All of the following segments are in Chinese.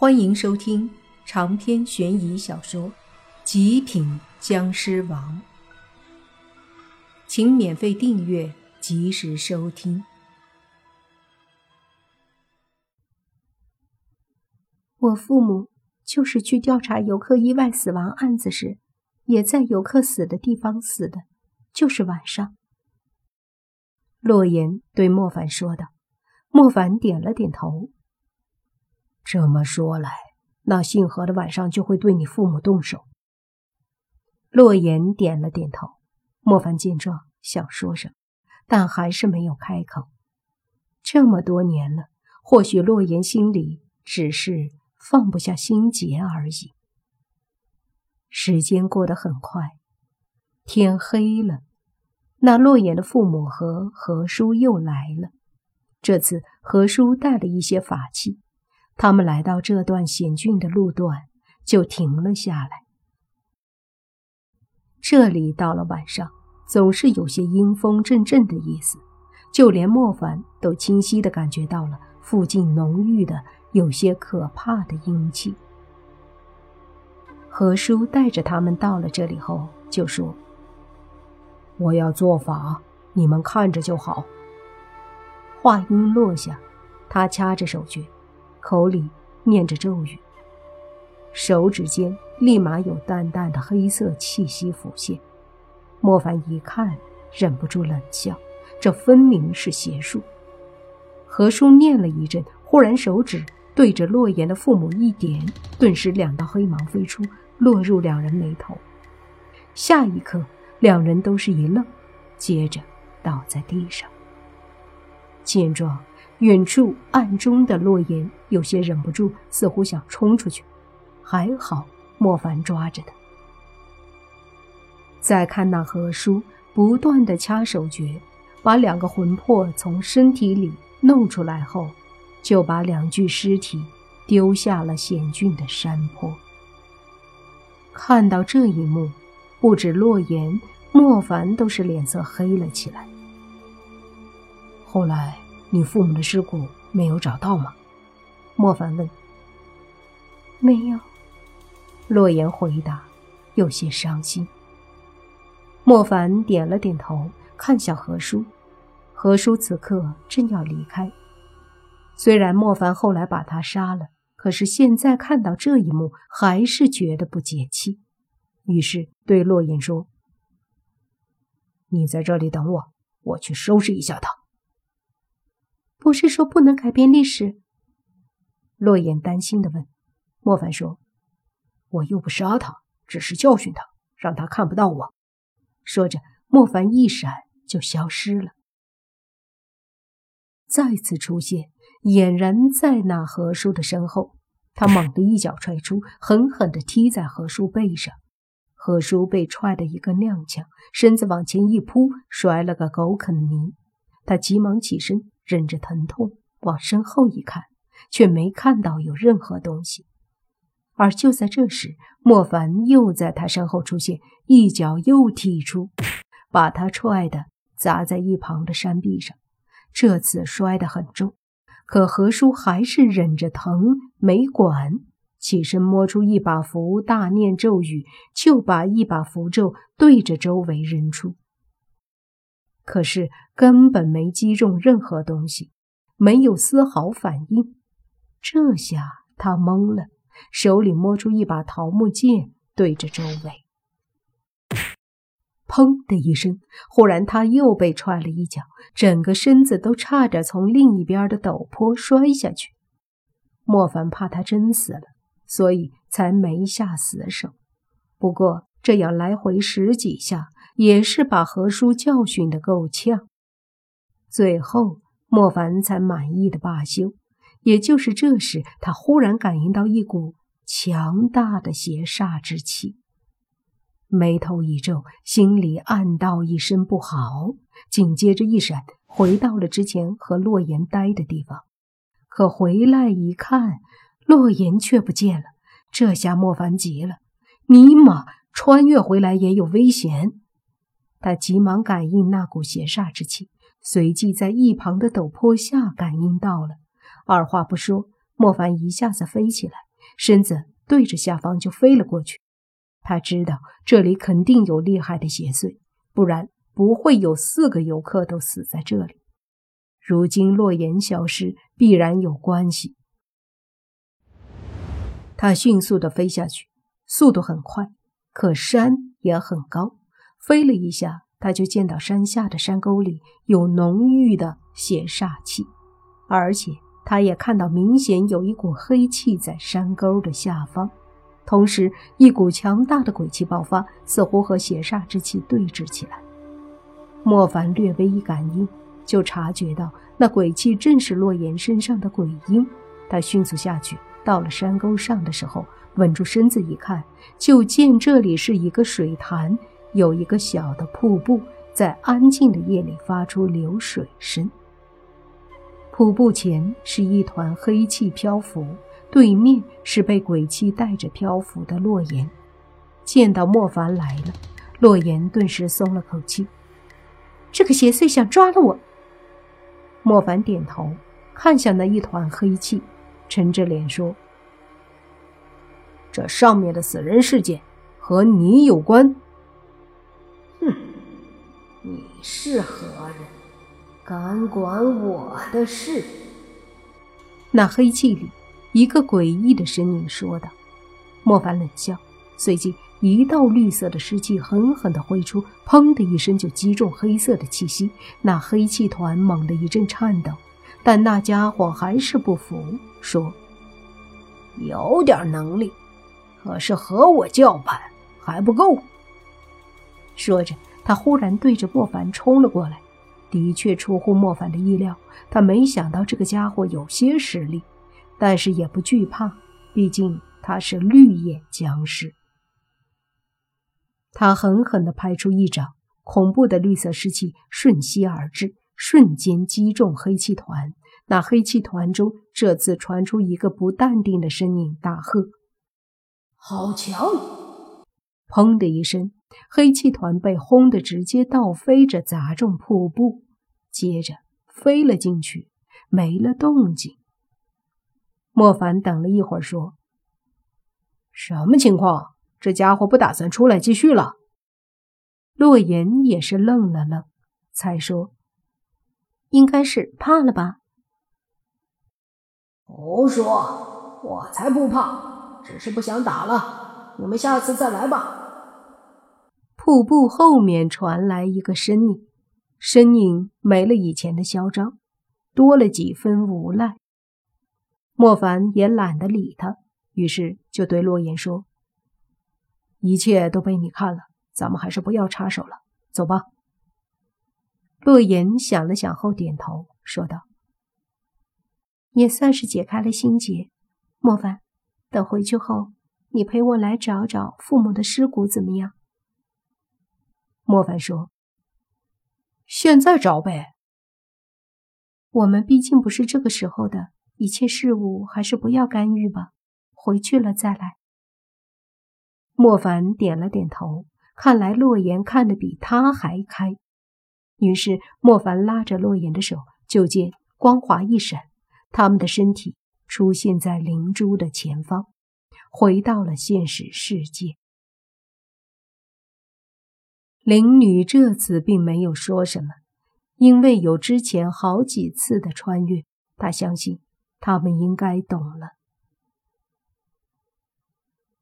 欢迎收听长篇悬疑小说《极品僵尸王》，请免费订阅，及时收听。我父母就是去调查游客意外死亡案子时，也在游客死的地方死的，就是晚上。洛言对莫凡说道。莫凡点了点头。这么说来，那姓何的晚上就会对你父母动手。洛言点了点头。莫凡见状想说什么，但还是没有开口。这么多年了，或许洛言心里只是放不下心结而已。时间过得很快，天黑了。那洛言的父母和何叔又来了。这次何叔带了一些法器。他们来到这段险峻的路段，就停了下来。这里到了晚上，总是有些阴风阵阵的意思，就连莫凡都清晰地感觉到了附近浓郁的、有些可怕的阴气。何叔带着他们到了这里后，就说：“我要做法，你们看着就好。”话音落下，他掐着手诀。口里念着咒语，手指间立马有淡淡的黑色气息浮现。莫凡一看，忍不住冷笑，这分明是邪术。何叔念了一阵，忽然手指对着洛言的父母一点，顿时两道黑芒飞出，落入两人眉头。下一刻，两人都是一愣，接着倒在地上。见状，远处暗中的洛言有些忍不住，似乎想冲出去，还好莫凡抓着他。再看那何叔不断的掐手诀，把两个魂魄从身体里弄出来后，就把两具尸体丢下了险峻的山坡。看到这一幕，不止洛言，莫凡都是脸色黑了起来。后来你父母的尸骨没有找到吗？莫凡问。没有，洛言回答，有些伤心。莫凡点了点头，看向何叔。何叔此刻正要离开，虽然莫凡后来把他杀了，可是现在看到这一幕，还是觉得不解气，于是对洛言说：“你在这里等我，我去收拾一下他。”不是说不能改变历史？洛言担心地问。莫凡说：“我又不杀他，只是教训他，让他看不到我。”说着，莫凡一闪就消失了。再次出现，俨然在那何叔的身后。他猛地一脚踹出，狠狠地踢在何叔背上。何叔被踹得一个踉跄，身子往前一扑，摔了个狗啃泥。他急忙起身，忍着疼痛往身后一看，却没看到有任何东西。而就在这时，莫凡又在他身后出现，一脚又踢出，把他踹得砸在一旁的山壁上。这次摔得很重，可何叔还是忍着疼没管，起身摸出一把符，大念咒语，就把一把符咒对着周围扔出。可是根本没击中任何东西，没有丝毫反应。这下他懵了，手里摸出一把桃木剑，对着周围。砰的一声，忽然他又被踹了一脚，整个身子都差点从另一边的陡坡摔下去。莫凡怕他真死了，所以才没下死手。不过这样来回十几下，也是把何叔教训得够呛。最后莫凡才满意的罢休。也就是这时，他忽然感应到一股强大的邪煞之气，眉头一皱，心里暗道一声不好，紧接着一闪，回到了之前和洛言待的地方。可回来一看，洛言却不见了。这下莫凡急了，尼玛，穿越回来也有危险。他急忙感应那股邪煞之气，随即在一旁的陡坡下感应到了。二话不说，莫凡一下子飞起来，身子对着下方就飞了过去。他知道这里肯定有厉害的邪祟，不然不会有4个游客都死在这里。如今洛言消失，必然有关系。他迅速地飞下去，速度很快，可山也很高。飞了一下，他就见到山下的山沟里有浓郁的邪煞气，而且他也看到明显有一股黑气在山沟的下方，同时一股强大的鬼气爆发，似乎和邪煞之气对峙起来。莫凡略微一感应，就察觉到那鬼气正是洛言身上的鬼婴。他迅速下去，到了山沟上的时候，稳住身子一看，就见这里是一个水潭，有一个小的瀑布在安静的夜里发出流水声。瀑布前是一团黑气漂浮，对面是被鬼气带着漂浮的洛言。见到莫凡来了，洛言顿时松了口气。这个邪祟想抓了我。莫凡点头，看向那一团黑气，沉着脸说：这上面的死人事件和你有关。你是何人？敢管我的事？那黑气里一个诡异的身影说道。莫凡冷笑，随即一道绿色的湿气狠狠地挥出，砰的一声就击中黑色的气息。那黑气团猛地一阵颤抖，但那家伙还是不服，说：有点能力，可是和我叫板还不够。说着，他忽然对着莫凡冲了过来，的确出乎莫凡的意料，他没想到这个家伙有些实力，但是也不惧怕，毕竟他是绿叶僵尸。他狠狠地拍出一掌，恐怖的绿色湿气瞬息而至，瞬间击中黑气团。那黑气团中这次传出一个不淡定的身影，大喝：好强！砰的一声，黑气团被轰得直接倒飞着砸中瀑布，接着飞了进去，没了动静。莫凡等了一会儿说：什么情况？这家伙不打算出来继续了？洛言也是愣了愣，才说：应该是怕了吧。胡说，我才不怕，只是不想打了，你们下次再来吧。瀑布后面传来一个身影，身影没了以前的嚣张，多了几分无赖。莫凡也懒得理他，于是就对洛言说：一切都被你看了，咱们还是不要插手了，走吧。洛言想了想后点头，说道：也算是解开了心结。莫凡，等回去后，你陪我来找找父母的尸骨怎么样？莫凡说：现在找呗。我们毕竟不是这个时候的，一切事物还是不要干预吧，回去了再来。莫凡点了点头，看来洛言看得比他还开。于是莫凡拉着洛言的手，就见光华一闪，他们的身体出现在灵珠的前方，回到了现实世界。灵女这次并没有说什么，因为有之前好几次的穿越，她相信他们应该懂了。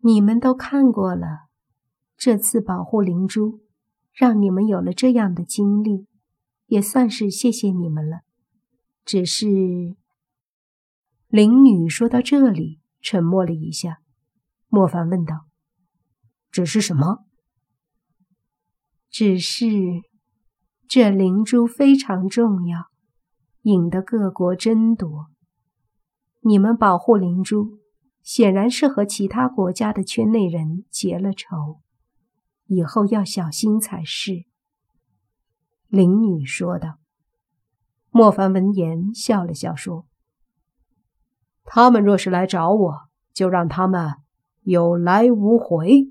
你们都看过了，这次保护灵珠，让你们有了这样的经历，也算是谢谢你们了。只是……灵女说到这里，沉默了一下。莫凡问道：只是什么？只是，这灵珠非常重要，引得各国争夺。你们保护灵珠，显然是和其他国家的圈内人结了仇，以后要小心才是。灵女说道。莫凡闻言笑了笑说：他们若是来找我，就让他们有来无回。